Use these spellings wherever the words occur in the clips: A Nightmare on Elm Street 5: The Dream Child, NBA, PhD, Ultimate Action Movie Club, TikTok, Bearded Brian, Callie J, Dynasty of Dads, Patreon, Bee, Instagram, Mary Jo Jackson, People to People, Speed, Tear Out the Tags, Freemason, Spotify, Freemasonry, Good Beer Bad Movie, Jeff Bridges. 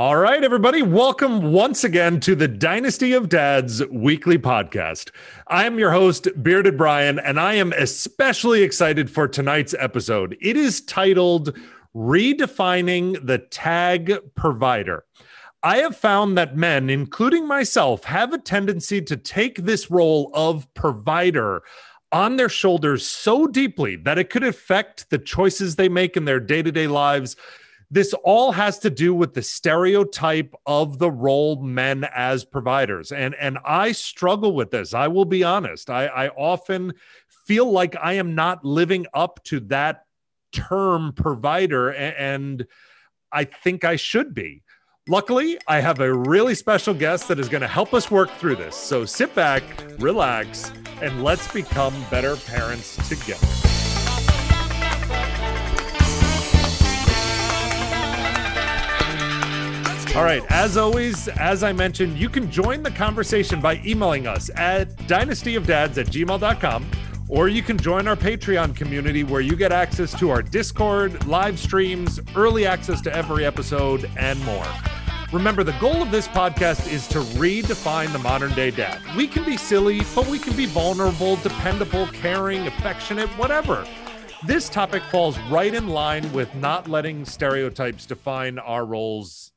All right, everybody, welcome once again to the Dynasty of Dads weekly podcast. I'm your host, Bearded Brian, and I am especially excited for tonight's episode. It is titled Redefining the Tag Provider. I have found that men, including myself, have a tendency to take this role of provider on their shoulders so deeply that it could affect the choices they make in their day-to-day lives. This all has to do with the stereotype of the role men as providers. And I struggle with this. I will be honest. I often feel like I am not living up to that term provider, and I think I should be. Luckily, I have a really special guest that is going to help us work through this. So sit back, relax, and let's become better parents together. All right, as always, as I mentioned, you can join the conversation by emailing us at dynastyofdads@gmail.com, or you can join our Patreon community where you get access to our Discord, live streams, early access to every episode, and more. Remember, the goal of this podcast is to redefine the modern day dad. We can be silly, but we can be vulnerable, dependable, caring, affectionate, whatever. This topic falls right in line with not letting stereotypes define our roles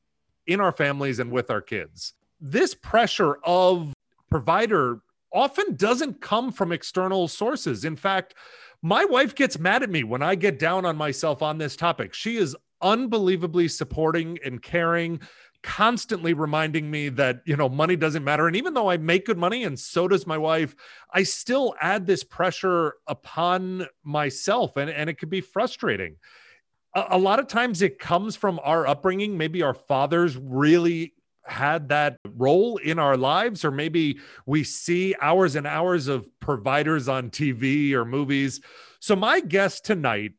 in our families and with our kids. This pressure of provider often doesn't come from external sources. In fact, my wife gets mad at me when I get down on myself on this topic. She is unbelievably supporting and caring, constantly reminding me that, you know, money doesn't matter. And even though I make good money and so does my wife, I still add this pressure upon myself, and it can be frustrating. A lot of times it comes from our upbringing. Maybe our fathers really had that role in our lives, or maybe we see hours and hours of providers on TV or movies. So my guest tonight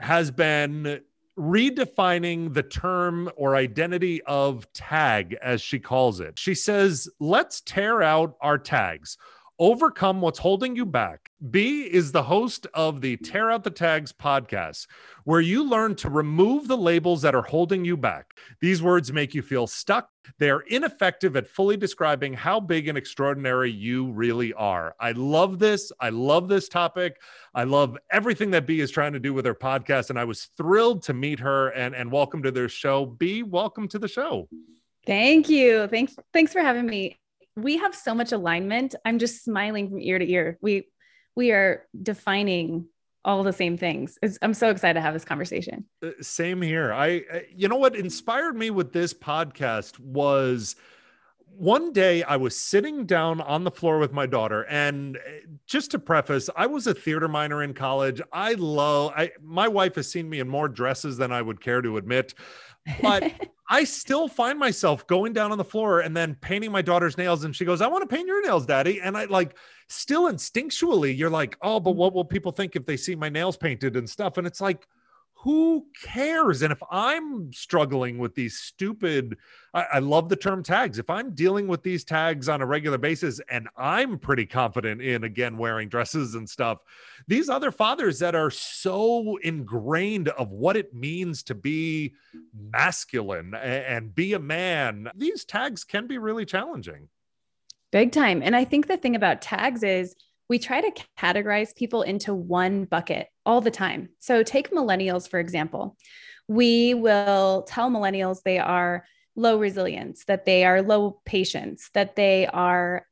has been redefining the term or identity of tag, as she calls it. She says, let's tear out our tags. Overcome what's holding you back. Bee is the host of the Tear Out the Tags podcast, where you learn to remove the labels that are holding you back. These words make you feel stuck. They are ineffective at fully describing how big and extraordinary you really are. I love this. I love this topic. I love everything that Bee is trying to do with her podcast, and I was thrilled to meet her and welcome to their show. Bee, welcome to the show. Thank you. Thanks for having me. We have so much alignment. I'm just smiling from ear to ear. We are defining all the same things. I'm so excited to have this conversation. Same here. You know what inspired me with this podcast was one day I was sitting down on the floor with my daughter, and just to preface, I was a theater minor in college. My wife has seen me in more dresses than I would care to admit, but I still find myself going down on the floor and then painting my daughter's nails. And she goes, I want to paint your nails, Daddy. And I still instinctually, you're like, oh, but what will people think if they see my nails painted and stuff? And it's like, who cares? And if I'm struggling with these stupid, I love the term tags. If I'm dealing with these tags on a regular basis, and I'm pretty confident in, again, wearing dresses and stuff, these other fathers that are so ingrained of what it means to be masculine and be a man, these tags can be really challenging. Big time. And I think the thing about tags is we try to categorize people into one bucket all the time. So take millennials, for example. We will tell millennials they are low resilience, that they are low patience, that they are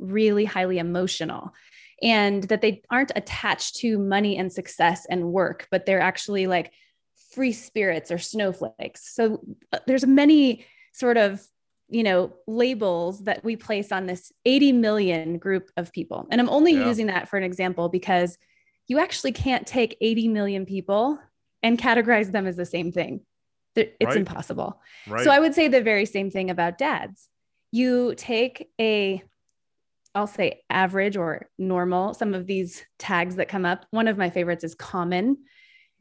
really highly emotional, and that they aren't attached to money and success and work, but they're actually like free spirits or snowflakes. So there's many sort of labels that we place on this 80 million group of people. And I'm only using that for an example, because you actually can't take 80 million people and categorize them as the same thing. It's impossible. Right. So I would say the very same thing about dads. You take I'll say average or normal, some of these tags that come up. One of my favorites is common.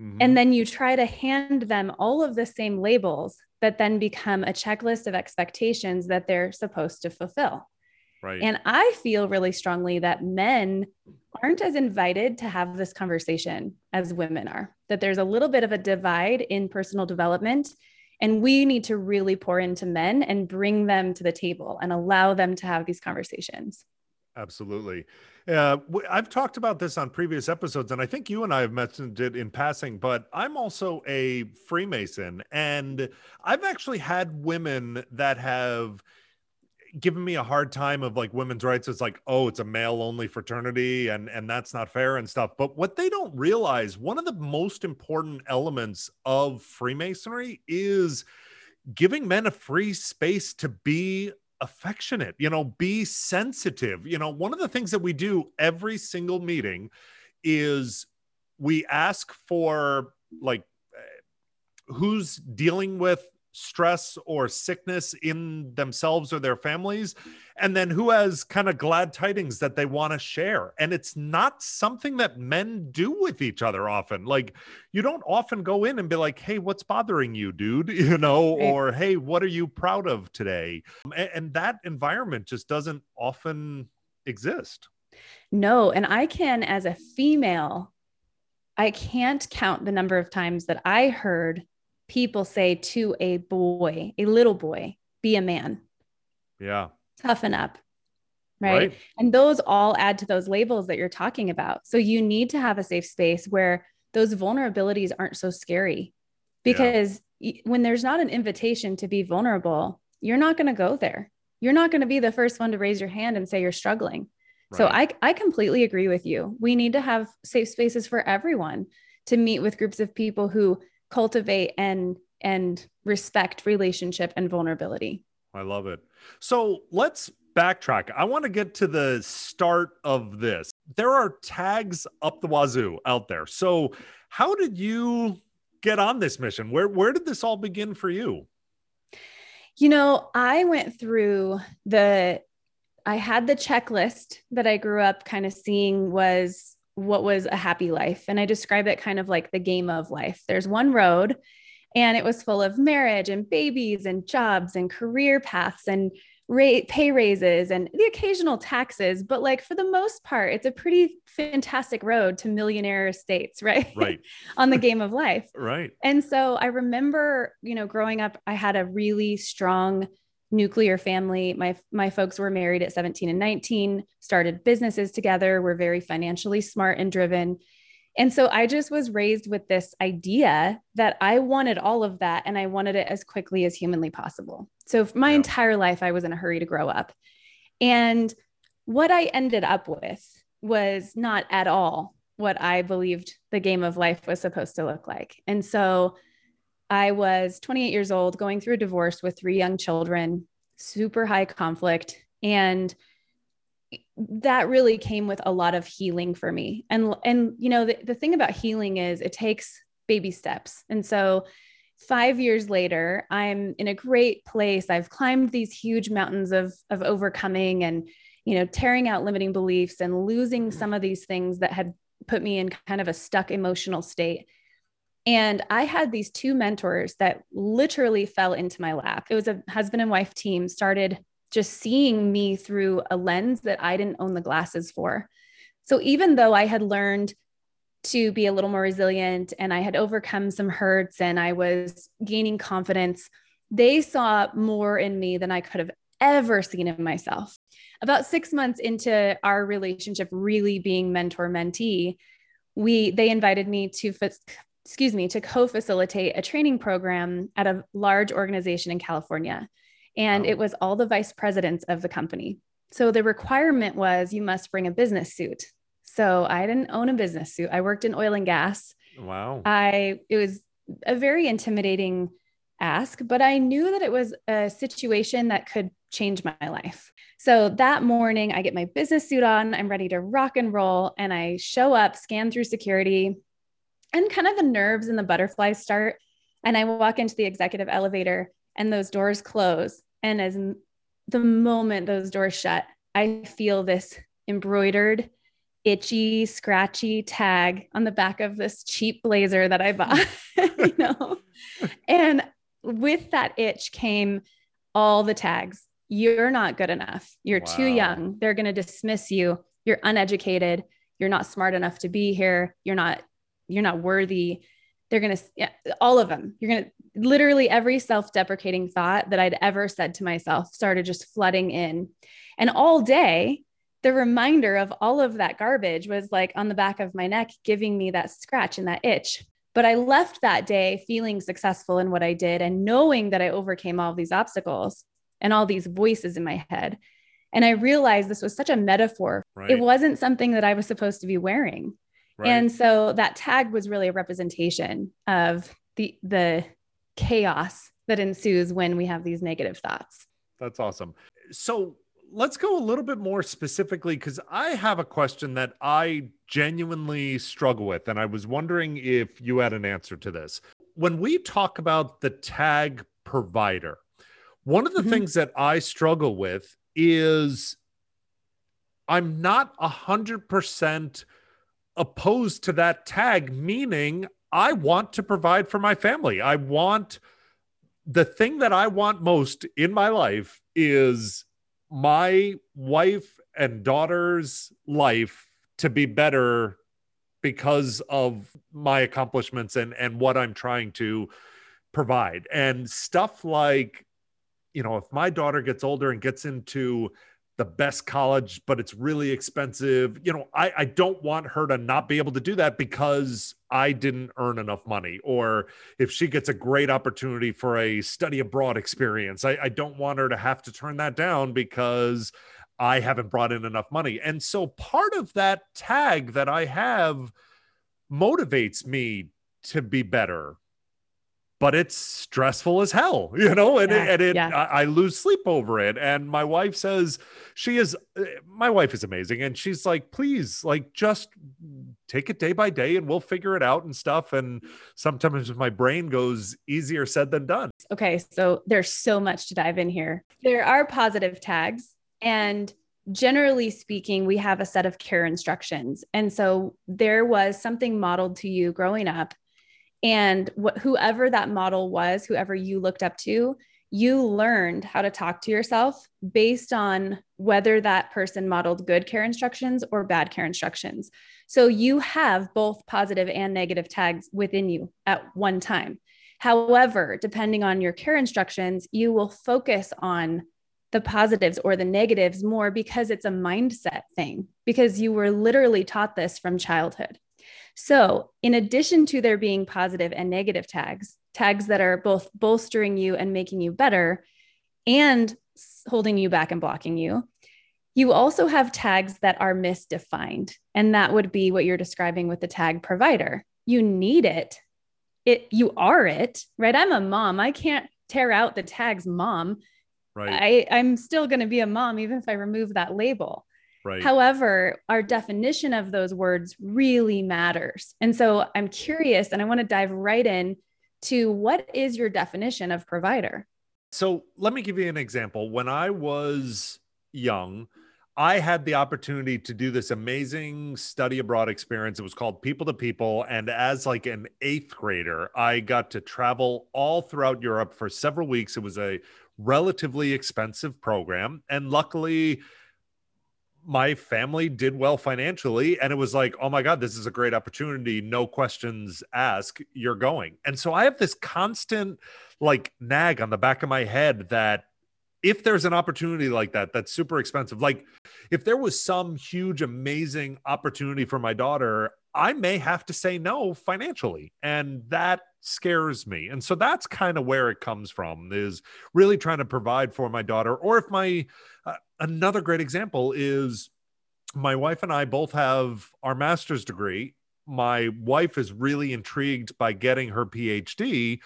Mm-hmm. And then you try to hand them all of the same labels that then become a checklist of expectations that they're supposed to fulfill. Right. And I feel really strongly that men aren't as invited to have this conversation as women are, that there's a little bit of a divide in personal development. And we need to really pour into men and bring them to the table and allow them to have these conversations. Absolutely. I've talked about this on previous episodes, and I think you and I have mentioned it in passing, but I'm also a Freemason, and I've actually had women that have given me a hard time of like women's rights. It's like, oh, it's a male only fraternity and that's not fair and stuff. But what they don't realize, one of the most important elements of Freemasonry is giving men a free space to be affectionate, you know, be sensitive. You know, one of the things that we do every single meeting is we ask for like, who's dealing with stress or sickness in themselves or their families, and then who has kind of glad tidings that they want to share. And it's not something that men do with each other often. Like, you don't often go in and be like, hey, what's bothering you, dude? You know, or hey, what are you proud of today? And that environment just doesn't often exist. No. And I can, as a female, I can't count the number of times that I heard people say to a boy, a little boy, be a man. Yeah. Toughen up. Right? And those all add to those labels that you're talking about. So you need to have a safe space where those vulnerabilities aren't so scary, because when there's not an invitation to be vulnerable, you're not going to go there. You're not going to be the first one to raise your hand and say you're struggling. Right. So I completely agree with you. We need to have safe spaces for everyone to meet with groups of people who cultivate and respect relationship and vulnerability. I love it. So let's backtrack. I want to get to the start of this. There are tags up the wazoo out there. So how did you get on this mission? Where did this all begin for you? You know, I went through I had the checklist that I grew up kind of seeing was what was a happy life. And I describe it kind of like the game of life. There's one road, and it was full of marriage and babies and jobs and career paths and pay raises and the occasional taxes. But like, for the most part, it's a pretty fantastic road to millionaire estates, right? On the game of life. Right. And so I remember, you know, growing up, I had a really strong nuclear family. My folks were married at 17 and 19, started businesses together, were very financially smart and driven. And so I just was raised with this idea that I wanted all of that, and I wanted it as quickly as humanly possible. So for my entire life, I was in a hurry to grow up. And what I ended up with was not at all what I believed the game of life was supposed to look like. And so I was 28 years old, going through a divorce with 3 young children, super high conflict. And that really came with a lot of healing for me. And you know, the thing about healing is it takes baby steps. And so 5 years later, I'm in a great place. I've climbed these huge mountains of overcoming and, you know, tearing out limiting beliefs and losing some of these things that had put me in kind of a stuck emotional state. And I had these 2 mentors that literally fell into my lap. It was a husband and wife team, started just seeing me through a lens that I didn't own the glasses for. So even though I had learned to be a little more resilient and I had overcome some hurts and I was gaining confidence, they saw more in me than I could have ever seen in myself. About 6 months into our relationship really being mentor-mentee, they invited me to co-facilitate a training program at a large organization in California. And it was all the vice presidents of the company. So the requirement was you must bring a business suit. So I didn't own a business suit. I worked in oil and gas. Wow. It was a very intimidating ask, but I knew that it was a situation that could change my life. So that morning I get my business suit on, I'm ready to rock and roll. And I show up, scan through security, and kind of the nerves and the butterflies start. And I walk into the executive elevator and those doors close. And as the moment those doors shut, I feel this embroidered, itchy, scratchy tag on the back of this cheap blazer that I bought, you know? And with that itch came all the tags. You're not good enough. You're too young. They're going to dismiss you. You're uneducated. You're not smart enough to be here. You're not worthy. They're going to, yeah, all of them. You're going to literally every self-deprecating thought that I'd ever said to myself started just flooding in. And all day, the reminder of all of that garbage was like on the back of my neck, giving me that scratch and that itch. But I left that day feeling successful in what I did and knowing that I overcame all of these obstacles and all these voices in my head. And I realized this was such a metaphor. Right. It wasn't something that I was supposed to be wearing. Right. And so that tag was really a representation of the chaos that ensues when we have these negative thoughts. That's awesome. So let's go a little bit more specifically, because I have a question that I genuinely struggle with. And I was wondering if you had an answer to this. When we talk about the tag provider, one of the things that I struggle with is I'm not 100% opposed to that tag, meaning I want to provide for my family. I want the thing that I want most in my life is my wife and daughter's life to be better because of my accomplishments and what I'm trying to provide. And stuff like, you know, if my daughter gets older and gets into the best college, but it's really expensive, you know, I don't want her to not be able to do that because I didn't earn enough money. Or if she gets a great opportunity for a study abroad experience, I don't want her to have to turn that down because I haven't brought in enough money. And so part of that tag that I have motivates me to be better, but it's stressful as hell, you know, I lose sleep over it. And my wife says my wife is amazing. And she's like, please, like, just take it day by day and we'll figure it out and stuff. And sometimes my brain goes easier said than done. Okay. So there's so much to dive in here. There are positive tags, and generally speaking, we have a set of care instructions. And so there was something modeled to you growing up. And whoever that model was, whoever you looked up to, you learned how to talk to yourself based on whether that person modeled good care instructions or bad care instructions. So you have both positive and negative tags within you at one time. However, depending on your care instructions, you will focus on the positives or the negatives more because it's a mindset thing, because you were literally taught this from childhood. So in addition to there being positive and negative tags that are both bolstering you and making you better and holding you back and blocking you, you also have tags that are misdefined. And that would be what you're describing with the tag provider. You need it. You are it, right? I'm a mom. I can't tear out the tags mom. Right. I'm still going to be a mom, even if I remove that label. Right. However, our definition of those words really matters. And so I'm curious, and I want to dive right in to what is your definition of provider? So let me give you an example. When I was young, I had the opportunity to do this amazing study abroad experience. It was called People to People. And as like an 8th grader, I got to travel all throughout Europe for several weeks. It was a relatively expensive program. And luckily, my family did well financially. And it was like, oh my God, this is a great opportunity. No questions asked, you're going. And so I have this constant like nag on the back of my head that if there's an opportunity like that, that's super expensive. Like if there was some huge, amazing opportunity for my daughter, I may have to say no financially. And that scares me. And so that's kind of where it comes from, is really trying to provide for my daughter. Or if my, another great example is my wife and I both have our master's degree. My wife is really intrigued by getting her PhD.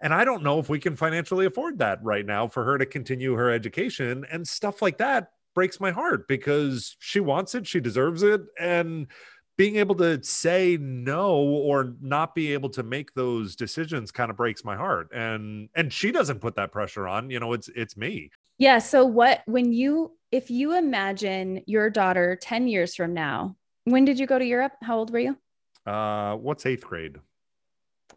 And I don't know if we can financially afford that right now for her to continue her education, and stuff like that breaks my heart because she wants it, she deserves it. And being able to say no or not be able to make those decisions kind of breaks my heart. And she doesn't put that pressure on, you know, it's me. Yeah. So if you imagine your daughter 10 years from now, when did you go to Europe? How old were you? What's 8th grade?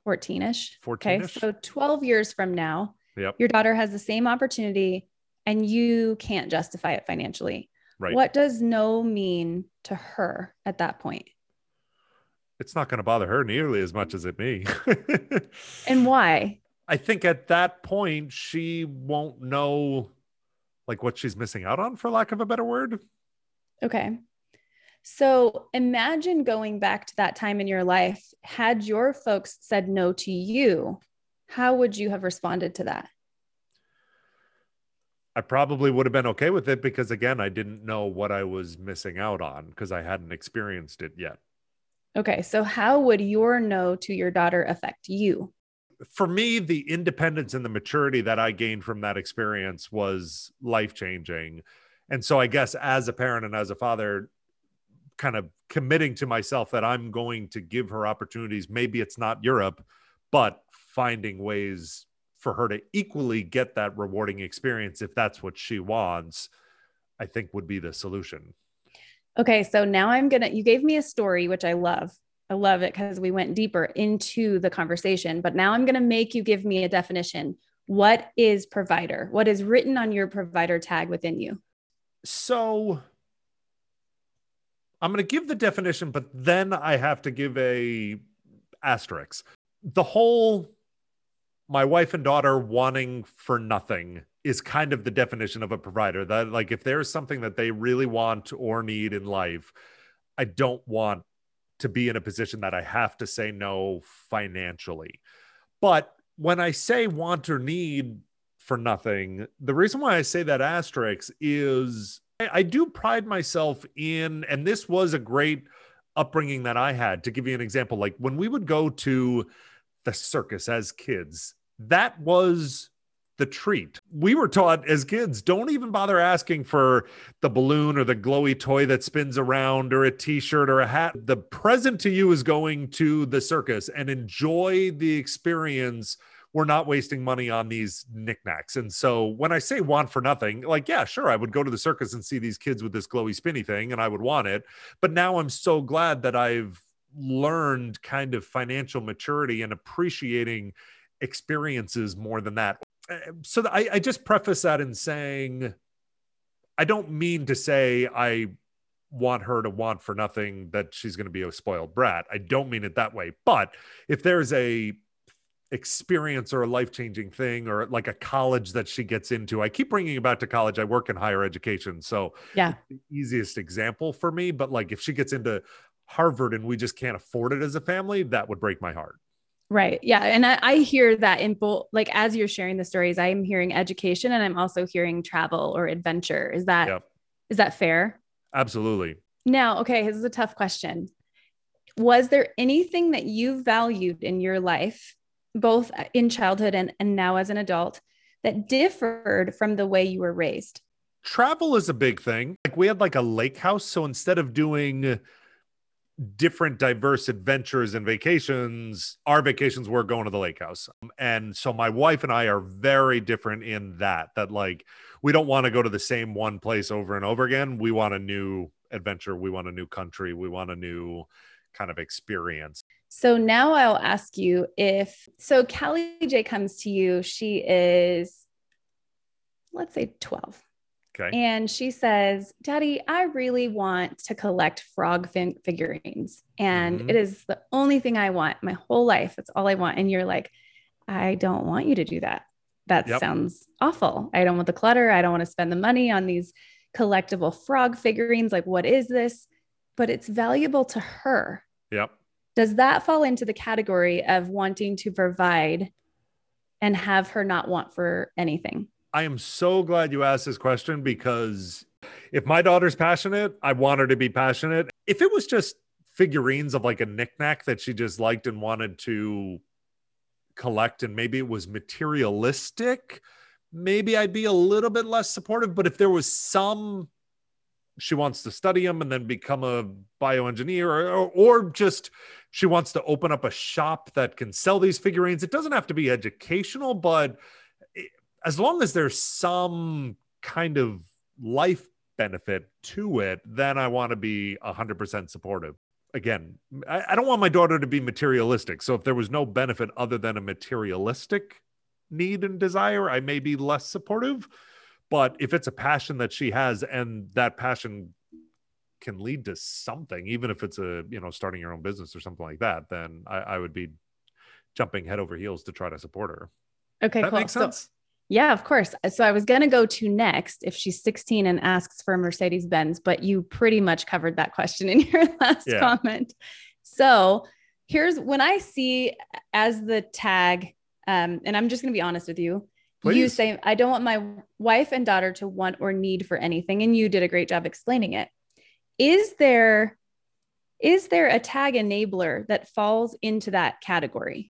14-ish. Okay. So 12 years from now, yep, your daughter has the same opportunity and you can't justify it financially. Right. What does no mean to her at that point? it's not going to bother her nearly as much as it me. And why? I think at that point, she won't know like what she's missing out on, for lack of a better word. Okay. So imagine going back to that time in your life. Had your folks said no to you, how would you have responded to that? I probably would have been okay with it because, again, I didn't know what I was missing out on because I hadn't experienced it yet. Okay. So how would your no to your daughter affect you? For me, the independence and the maturity that I gained from that experience was life-changing. And so I guess as a parent and as a father, kind of committing to myself that I'm going to give her opportunities. Maybe it's not Europe, but finding ways for her to equally get that rewarding experience, if that's what she wants, I think would be the solution. Okay. So now you gave me a story, which I love. I love it because we went deeper into the conversation, but now I'm going to make you give me a definition. What is provider? What is written on your provider tag within you? So I'm going to give the definition, but then I have to give a asterisk. The whole my wife and daughter wanting for nothing is kind of the definition of a provider. That like if there's something that they really want or need in life, I don't want to be in a position that I have to say no financially. But when I say want or need for nothing, the reason why I say that asterisk is I do pride myself in, and this was a great upbringing that I had. To give you an example, like when we would go to the circus as kids, that was the treat. We were taught as kids, don't even bother asking for the balloon or the glowy toy that spins around or a t-shirt or a hat. The present to you is going to the circus and enjoy the experience. We're not wasting money on these knickknacks. And so when I say want for nothing, like, yeah, sure, I would go to the circus and see these kids with this glowy spinny thing and I would want it. But now I'm so glad that I've learned kind of financial maturity and appreciating experiences more than that. So I just preface that in saying, I don't mean to say I want her to want for nothing, that she's going to be a spoiled brat. I don't mean it that way. But if there's a experience or a life-changing thing or like a college that she gets into, I keep bringing it back to college. I work in higher education. So yeah, it's the easiest example for me. But like if she gets into Harvard and we just can't afford it as a family, that would break my heart. Right. Yeah. And I hear that in both, like as you're sharing the stories, I am hearing education and I'm also hearing travel or adventure. Is that fair? Absolutely. Now, okay. This is a tough question. Was there anything that you valued in your life, both in childhood and now as an adult, that differed from the way you were raised? Travel is a big thing. Like we had like a lake house. So instead of doing different diverse adventures and vacations, our vacations were going to the lake house. And so my wife and I are very different in that like, we don't want to go to the same one place over and over again. We want a new adventure. We want a new country. We want a new kind of experience. So now I'll ask you so Callie J comes to you. She is, let's say 12. Okay. And she says, Daddy, I really want to collect frog figurines. And It is the only thing I want my whole life. That's all I want. And you're like, I don't want you to do that. That sounds awful. I don't want the clutter. I don't want to spend the money on these collectible frog figurines. Like, what is this? But it's valuable to her. Yep. Does that fall into the category of wanting to provide and have her not want for anything? I am so glad you asked this question because if my daughter's passionate, I want her to be passionate. If it was just figurines of like a knickknack that she just liked and wanted to collect, and maybe it was materialistic, maybe I'd be a little bit less supportive. But if there was she wants to study them and then become a bioengineer or just she wants to open up a shop that can sell these figurines. It doesn't have to be educational, but as long as there's some kind of life benefit to it, then I want to be 100% supportive. Again, I don't want my daughter to be materialistic. So if there was no benefit other than a materialistic need and desire, I may be less supportive. But if it's a passion that she has and that passion can lead to something, even if it's a, you know, starting your own business or something like that, then I would be jumping head over heels to try to support her. Okay. That makes sense. So, yeah, of course. So I was going to go to next if she's 16 and asks for a Mercedes-Benz, but you pretty much covered that question in your last comment. So here's when I see as the tag, and I'm just going to be honest with you. Please. You say, I don't want my wife and daughter to want or need for anything. And you did a great job explaining it. Is there a tag enabler that falls into that category?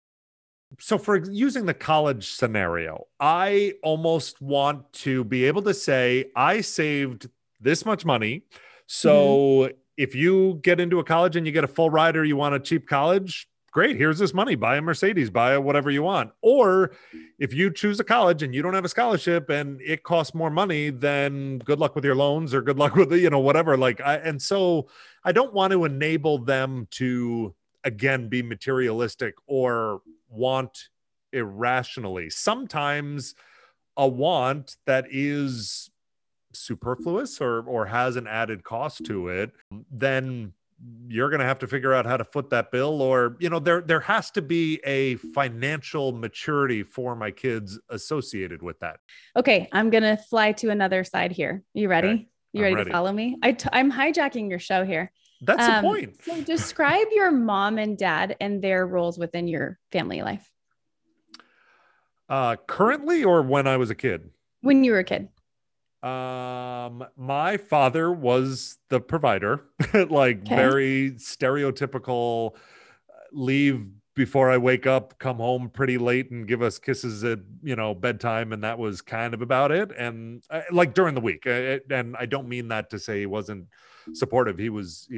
So for using the college scenario, I almost want to be able to say, I saved this much money. So if you get into a college and you get a full ride or you want a cheap college, great, here's this money, buy a Mercedes, buy whatever you want. Or if you choose a college and you don't have a scholarship and it costs more money, then good luck with your loans or good luck with, you know, whatever. And so I don't want to enable them to, again, be materialistic or want irrationally. Sometimes a want that is superfluous or has an added cost to it, then you're going to have to figure out how to foot that bill, or, you know, there has to be a financial maturity for my kids associated with that. Okay. I'm going to fly to another side here. You ready? Okay. You ready to follow me? I'm hijacking your show here. That's the point. So describe your mom and dad and their roles within your family life. Currently, or when I was a kid? When you were a kid. My father was the provider, very stereotypical, leave before I wake up, come home pretty late and give us kisses at, you know, bedtime. And that was kind of about it. And like during the week, and I don't mean that to say he wasn't supportive. He was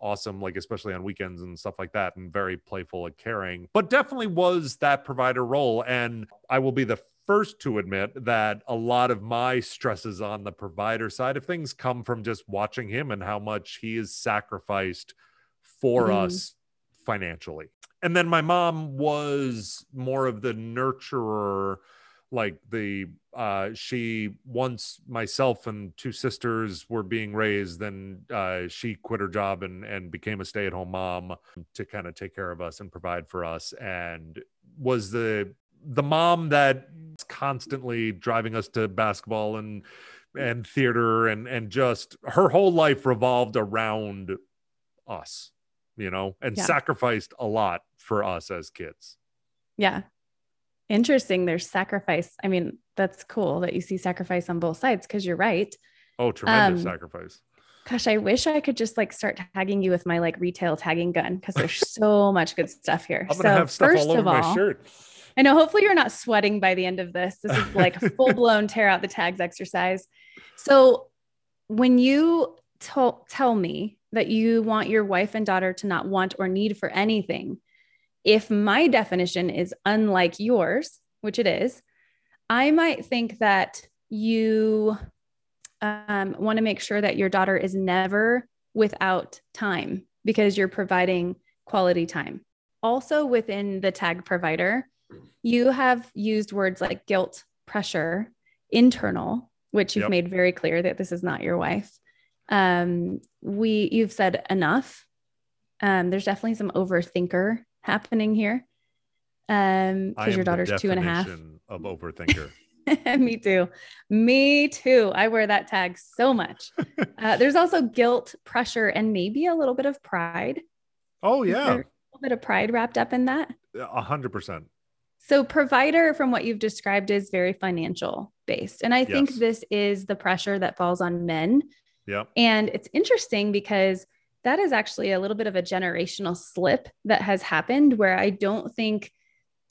awesome, like, especially on weekends and stuff like that, and very playful and caring, but definitely was that provider role. And I will be the first to admit that a lot of my stresses on the provider side of things come from just watching him and how much he is sacrificed for us financially. And then my mom was more of the nurturer, she, once myself and two sisters were being raised, then she quit her job and became a stay-at-home mom to kind of take care of us and provide for us, and was the mom that constantly driving us to basketball and theater and just her whole life revolved around us, you know, and sacrificed a lot for us as kids. Yeah. Interesting. There's sacrifice. I mean, that's cool that you see sacrifice on both sides. 'Cause you're right. Oh, tremendous sacrifice. Gosh, I wish I could just start tagging you with my retail tagging gun, because there's so much good stuff here. I'm going to have stuff all over my shirt. I know, hopefully you're not sweating by the end of this. This is like a full blown tear out the tags exercise. So when you tell me that you want your wife and daughter to not want or need for anything, if my definition is unlike yours, which it is, I might think that you want to make sure that your daughter is never without time, because you're providing quality time. Also within the tag provider, you have used words like guilt, pressure, internal, which you've made very clear that this is not your wife. You've said enough. There's definitely some overthinker happening here. 'Cause your daughter's 2.5 of overthinker. Me too. I wear that tag so much. There's also guilt, pressure, and maybe a little bit of pride. Oh yeah. A little bit of pride wrapped up in that. 100%. So provider, from what you've described, is very financial based. And I think this is the pressure that falls on men. Yeah. And it's interesting because that is actually a little bit of a generational slip that has happened, where I don't think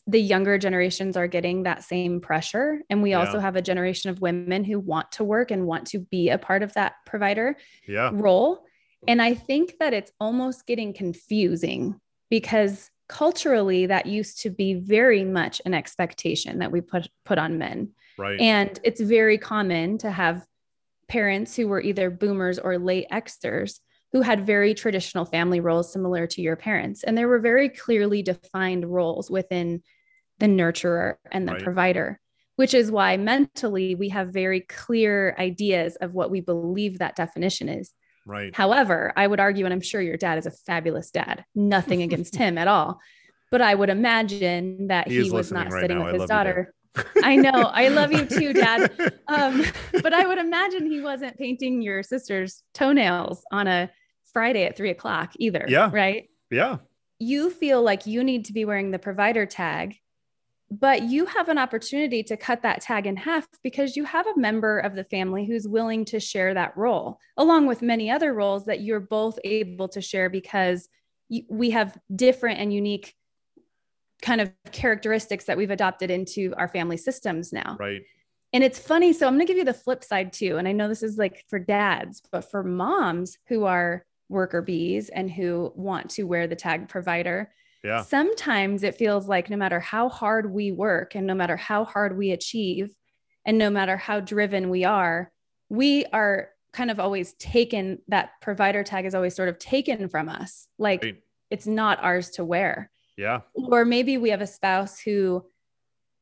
the younger generations are getting that same pressure. And we also have a generation of women who want to work and want to be a part of that provider role. And I think that it's almost getting confusing, because culturally that used to be very much an expectation that we put on men. Right. And it's very common to have parents who were either boomers or late Xers who had very traditional family roles similar to your parents. And there were very clearly defined roles within the nurturer and the provider, which is why mentally we have very clear ideas of what we believe that definition is. Right. However, I would argue, and I'm sure your dad is a fabulous dad, nothing against him at all, but I would imagine that he was not right sitting now. With his daughter. I know. I love you too, Dad. But I would imagine he wasn't painting your sister's toenails on a Friday at 3:00 either. Yeah. Right. Yeah. You feel like you need to be wearing the provider tag, but you have an opportunity to cut that tag in half because you have a member of the family who's willing to share that role, along with many other roles that you're both able to share because we have different and unique kind of characteristics that we've adopted into our family systems now. Right. And it's funny. So I'm going to give you the flip side too. And I know this is like for dads, but for moms who are worker bees and who want to wear the tag provider, yeah, sometimes it feels like no matter how hard we work and no matter how hard we achieve and no matter how driven we are kind of always taken. That provider tag is always sort of taken from us. Like right. It's not ours to wear. Yeah. Or maybe we have a spouse who,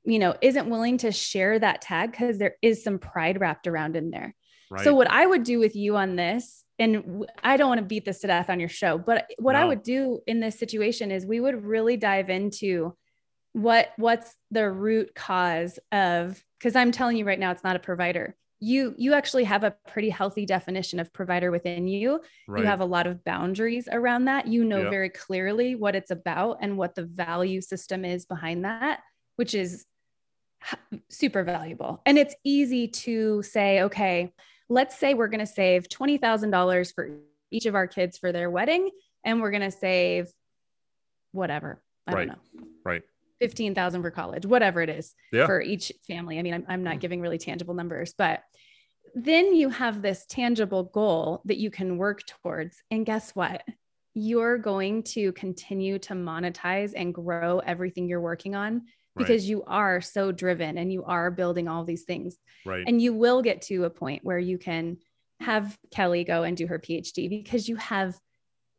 you know, isn't willing to share that tag because there is some pride wrapped around in there. Right. So what I would do with you on this, and I don't want to beat this to death on your show, but what I would do in this situation is we would really dive into what's the root cause of, because I'm telling you right now, it's not a provider. You actually have a pretty healthy definition of provider within you. Right. You have a lot of boundaries around that. You know, yep, very clearly what it's about and what the value system is behind that, which is super valuable. And it's easy to say, okay, let's say we're going to save $20,000 for each of our kids for their wedding. And we're going to save whatever, I don't know. Right. 15,000 for college, whatever it is, yeah, for each family. I mean, I'm not giving really tangible numbers, but then you have this tangible goal that you can work towards. And guess what? You're going to continue to monetize and grow everything you're working on because right, you are so driven and you are building all these things. Right. And you will get to a point where you can have Kelly go and do her PhD because you have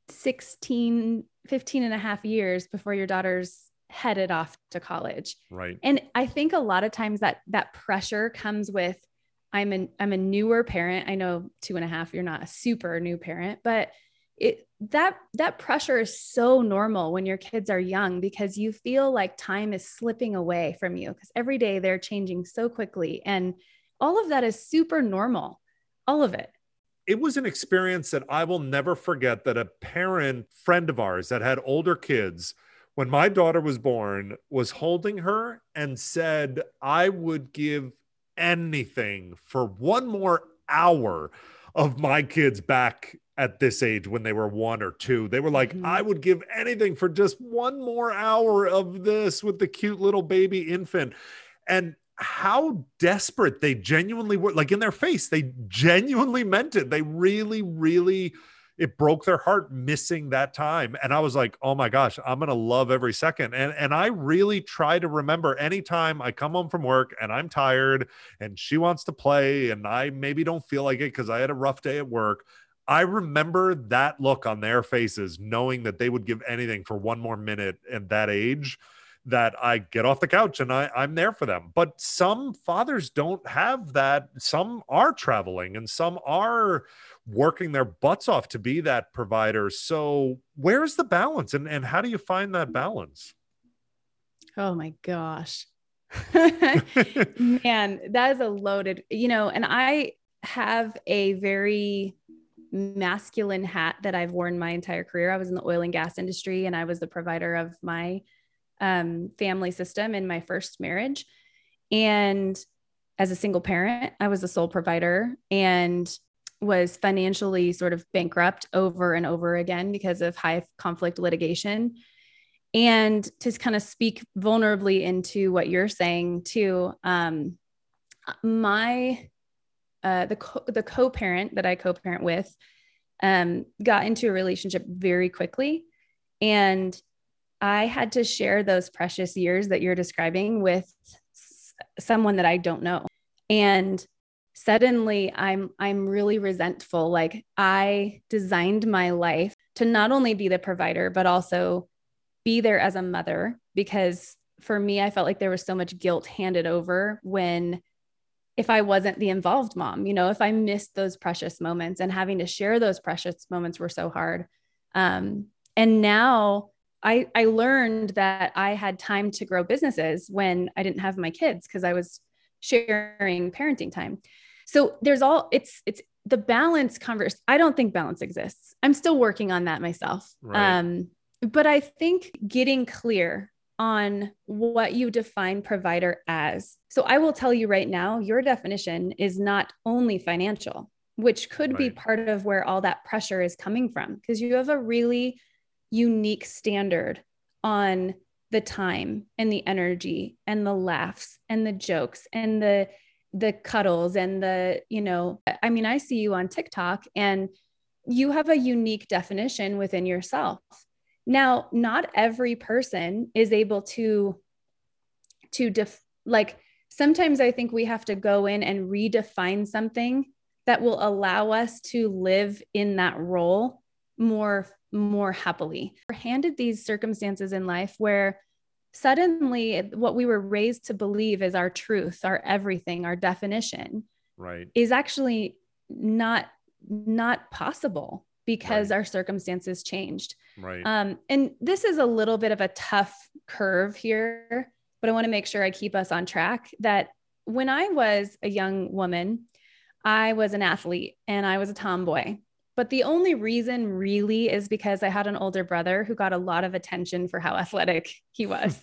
15 and a half years before your daughter's headed off to college. Right. And I think a lot of times that pressure comes with, I'm a newer parent. I know 2.5, you're not a super new parent, but that pressure is so normal when your kids are young because you feel like time is slipping away from you because every day they're changing so quickly. And all of that is super normal. All of it. It was an experience that I will never forget, that a parent friend of ours that had older kids, when my daughter was born, was holding her and said, I would give anything for one more hour of my kids back at this age when they were 1 or 2. They were like, mm-hmm, I would give anything for just one more hour of this with the cute little baby infant. And how desperate they genuinely were, like in their face, they genuinely meant it. They really, really... it broke their heart missing that time. And I was like, oh my gosh, I'm going to love every second. And I really try to remember anytime I come home from work and I'm tired and she wants to play and I maybe don't feel like it because I had a rough day at work, I remember that look on their faces, knowing that they would give anything for one more minute at that age, that I get off the couch and I'm there for them. But some fathers don't have that. Some are traveling and some are working their butts off to be that provider. So where's the balance and how do you find that balance? Oh my gosh, man, that is a loaded, you know, and I have a very masculine hat that I've worn my entire career. I was in the oil and gas industry and I was the provider of my family system in my first marriage. And as a single parent, I was the sole provider and was financially sort of bankrupt over and over again because of high conflict litigation. And to kind of speak vulnerably into what you're saying too, the co-parent that I co-parent with, got into a relationship very quickly. And I had to share those precious years that you're describing with someone that I don't know. And suddenly I'm really resentful. Like I designed my life to not only be the provider, but also be there as a mother, because for me, I felt like there was so much guilt handed over when if I wasn't the involved mom, you know, if I missed those precious moments, and having to share those precious moments were so hard. And now I learned that I had time to grow businesses when I didn't have my kids, because I was sharing parenting time. So there's all, it's the balance conversation. I don't think balance exists. I'm still working on that myself. Right. But I think getting clear on what you define provider as. So I will tell you right now, your definition is not only financial, which could be part of where all that pressure is coming from, because you have a really unique standard on the time and the energy and the laughs and the jokes and the cuddles and the, you know, I mean, I see you on TikTok and you have a unique definition within yourself. Now, not every person is able to sometimes I think we have to go in and redefine something that will allow us to live in that role more happily. We're handed these circumstances in life where suddenly what we were raised to believe is our truth, our everything, our definition, is actually not possible, because our circumstances changed. And this is a little bit of a tough curve here, but I want to make sure I keep us on track, that when I was a young woman, I was an athlete and I was a tomboy. But the only reason really is because I had an older brother who got a lot of attention for how athletic he was.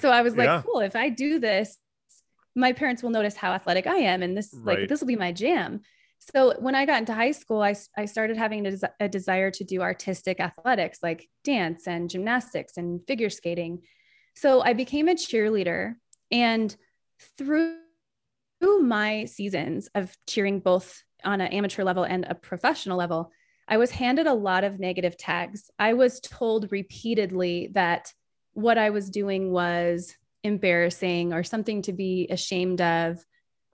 So I was like, cool, if I do this, my parents will notice how athletic I am. And this, like, this will be my jam. So when I got into high school, I started having a desire to do artistic athletics, like dance and gymnastics and figure skating. So I became a cheerleader, and through my seasons of cheering, both on an amateur level and a professional level, I was handed a lot of negative tags. I was told repeatedly that what I was doing was embarrassing or something to be ashamed of.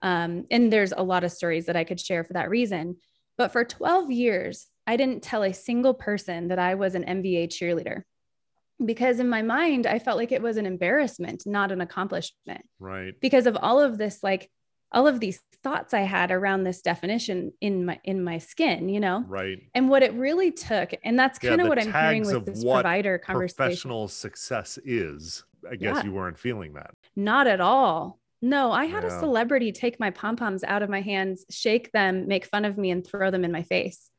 And there's a lot of stories that I could share for that reason. But for 12 years, I didn't tell a single person that I was an NBA cheerleader, because in my mind, I felt like it was an embarrassment, not an accomplishment. Because of all of this, like, all of these thoughts I had around this definition in my skin, you know? And what it really took, and that's kind of what I'm hearing with this provider conversation. Professional success is, I guess you weren't feeling that. Not at all. No, I had a celebrity take my pom-poms out of my hands, shake them, make fun of me, and throw them in my face.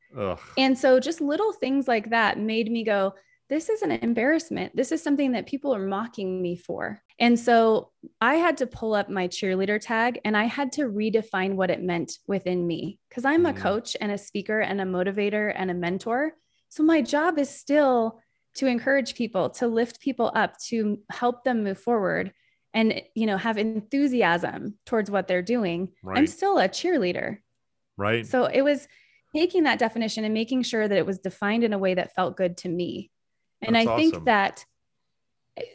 And so just little things like that made me go, this is an embarrassment. This is something that people are mocking me for. And so I had to pull up my cheerleader tag, and I had to redefine what it meant within me, because I'm a coach and a speaker and a motivator and a mentor. So my job is still to encourage people, to lift people up, to help them move forward and, you know, have enthusiasm towards what they're doing. I'm still a cheerleader. So it was taking that definition and making sure that it was defined in a way that felt good to me. And I think that,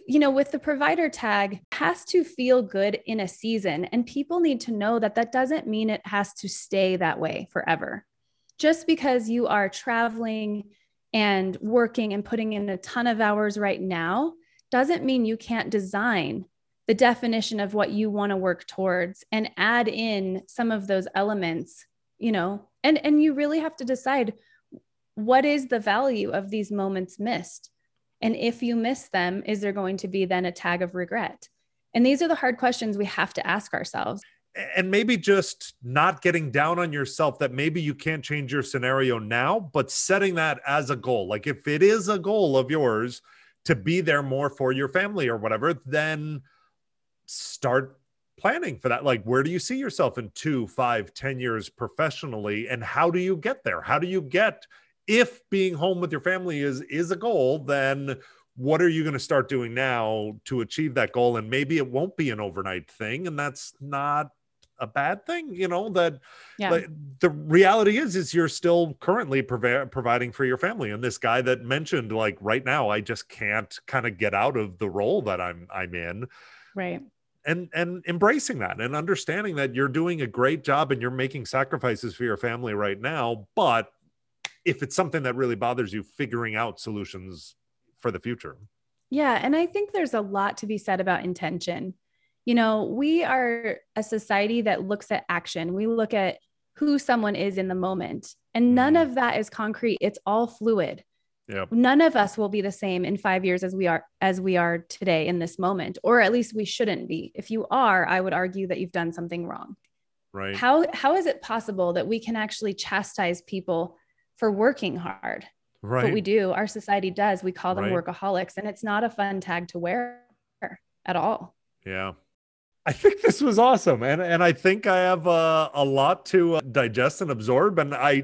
you know, with the provider tag, has to feel good in a season, and people need to know that that doesn't mean it has to stay that way forever. Just because you are traveling and working and putting in a ton of hours right now doesn't mean you can't design the definition of what you want to work towards and add in some of those elements, you know, and you really have to decide, what is the value of these moments missed? And if you miss them, is there going to be then a tag of regret? And these are the hard questions we have to ask ourselves. And maybe just not getting down on yourself that maybe you can't change your scenario now, but setting that as a goal. Like, if it is a goal of yours to be there more for your family or whatever, then start planning for that. Like, where do you see yourself in 2, 5, 10 years professionally? And how do you get there? How do you get... If being home with your family is a goal, then what are you going to start doing now to achieve that goal? And maybe it won't be an overnight thing, and that's not a bad thing, you know, that like, the reality is you're still currently providing for your family. And this guy that mentioned, like, right now, I just can't kind of get out of the role that I'm in. And embracing that and understanding that you're doing a great job and you're making sacrifices for your family right now, but if it's something that really bothers you, figuring out solutions for the future. Yeah. And I think there's a lot to be said about intention. you know, we are a society that looks at action. We look at who someone is in the moment, and none of that is concrete. It's all fluid. Yep. None of us will be the same in 5 years as we are today in this moment, or at least we shouldn't be. If you are, I would argue that you've done something wrong. Right. How is it possible that we can actually chastise people for working hard? Right. But we do. Our society does. We call them workaholics, and it's not a fun tag to wear at all. Yeah. I think this was awesome. And I think I have a lot to digest and absorb. And I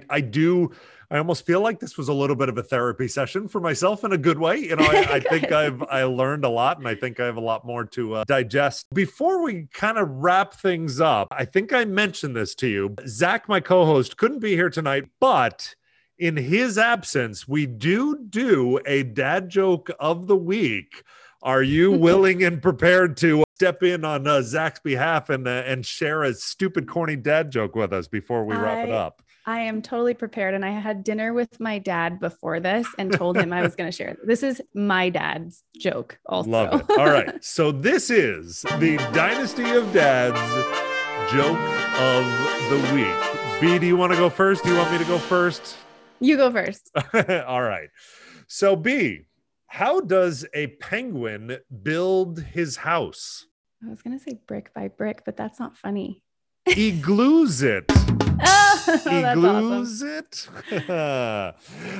almost feel like this was a little bit of a therapy session for myself in a good way. You know, I think I learned a lot, and I think I have a lot more to digest. Before we kind of wrap things up, I think I mentioned this to you. Zach, my co-host, couldn't be here tonight, but in his absence, we do a dad joke of the week. Are you willing and prepared to step in on Zach's behalf and share a stupid, corny dad joke with us before we wrap it up? I am totally prepared. And I had dinner with my dad before this and told him I was going to share it. This is my dad's joke also. Love it. All right. So this is the Dynasty of Dads joke of the week. Bee, do you want to go first? Do you want me to go first? You go first. All right. So Bee, how does a penguin build his house? I was going to say brick by brick, but that's not funny. He glues it. He glues it.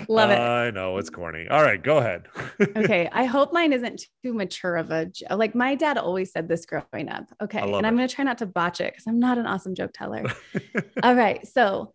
Love it. I know, it's corny. All right, go ahead. Okay. I hope mine isn't too mature of a joke. Like my dad always said this growing up. Okay. And I'm going to try not to botch it because I'm not an awesome joke teller. All right. So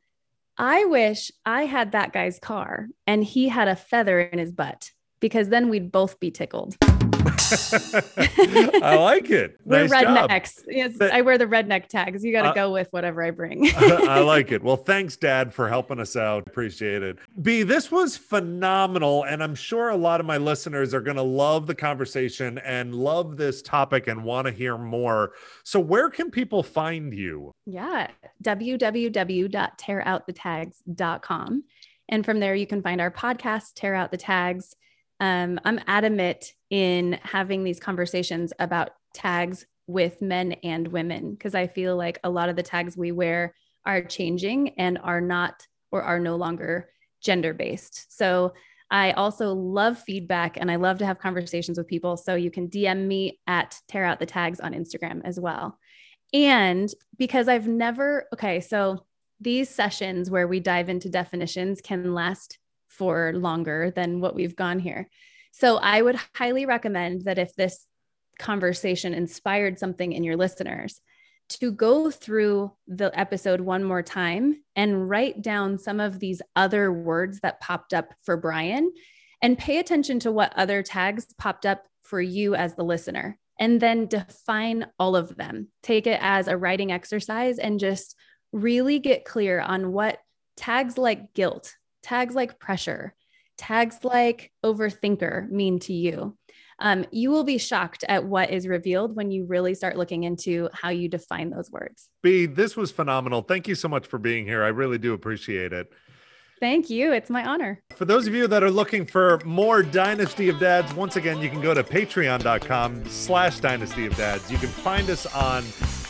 I wish I had that guy's car and he had a feather in his butt, because then we'd both be tickled. I like it. We're nice rednecks. Yes, I wear the redneck tags. You got to go with whatever I bring. I like it. Well, thanks, Dad, for helping us out. Appreciate it. Bee, this was phenomenal. And I'm sure a lot of my listeners are going to love the conversation and love this topic and want to hear more. So where can people find you? Yeah, www.tearoutthetags.com. And from there, you can find our podcast, Tear Out the Tags. I'm adamant in having these conversations about tags with men and women, because I feel like a lot of the tags we wear are changing and are no longer gender-based. So I also love feedback, and I love to have conversations with people. So you can DM me at Tear Out the Tags on Instagram as well. And because so these sessions where we dive into definitions can last for longer than what we've gone here. So I would highly recommend that if this conversation inspired something in your listeners, to go through the episode one more time and write down some of these other words that popped up for Brian, and pay attention to what other tags popped up for you as the listener, and then define all of them. Take it as a writing exercise and just really get clear on what tags like guilt, tags like pressure, tags like overthinker mean to you. You will be shocked at what is revealed when you really start looking into how you define those words. Bee, this was phenomenal. Thank you so much for being here. I really do appreciate it. Thank you. It's my honor. For those of you that are looking for more Dynasty of Dads, once again, you can go to patreon.com/Dynasty of Dads. You can find us on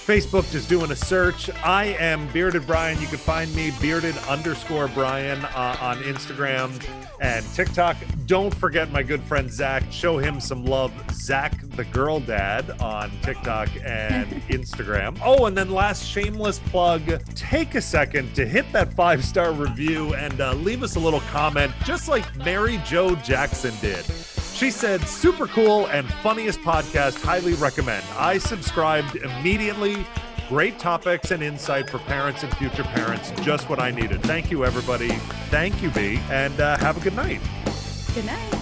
Facebook, just doing a search. I am Bearded Brian. You can find me Bearded_Brian on Instagram and TikTok. Don't forget my good friend Zach. Show him some love. Zach the Girl Dad on TikTok and Instagram. Oh, and then last shameless plug, take a second to hit that 5-star review and leave us a little comment, just like Mary Jo Jackson did. She said, super cool and funniest podcast, highly recommend. I subscribed immediately. Great topics and insight for parents and future parents. Just what I needed. Thank you, everybody. Thank you, Bee. And have a good night. Good night.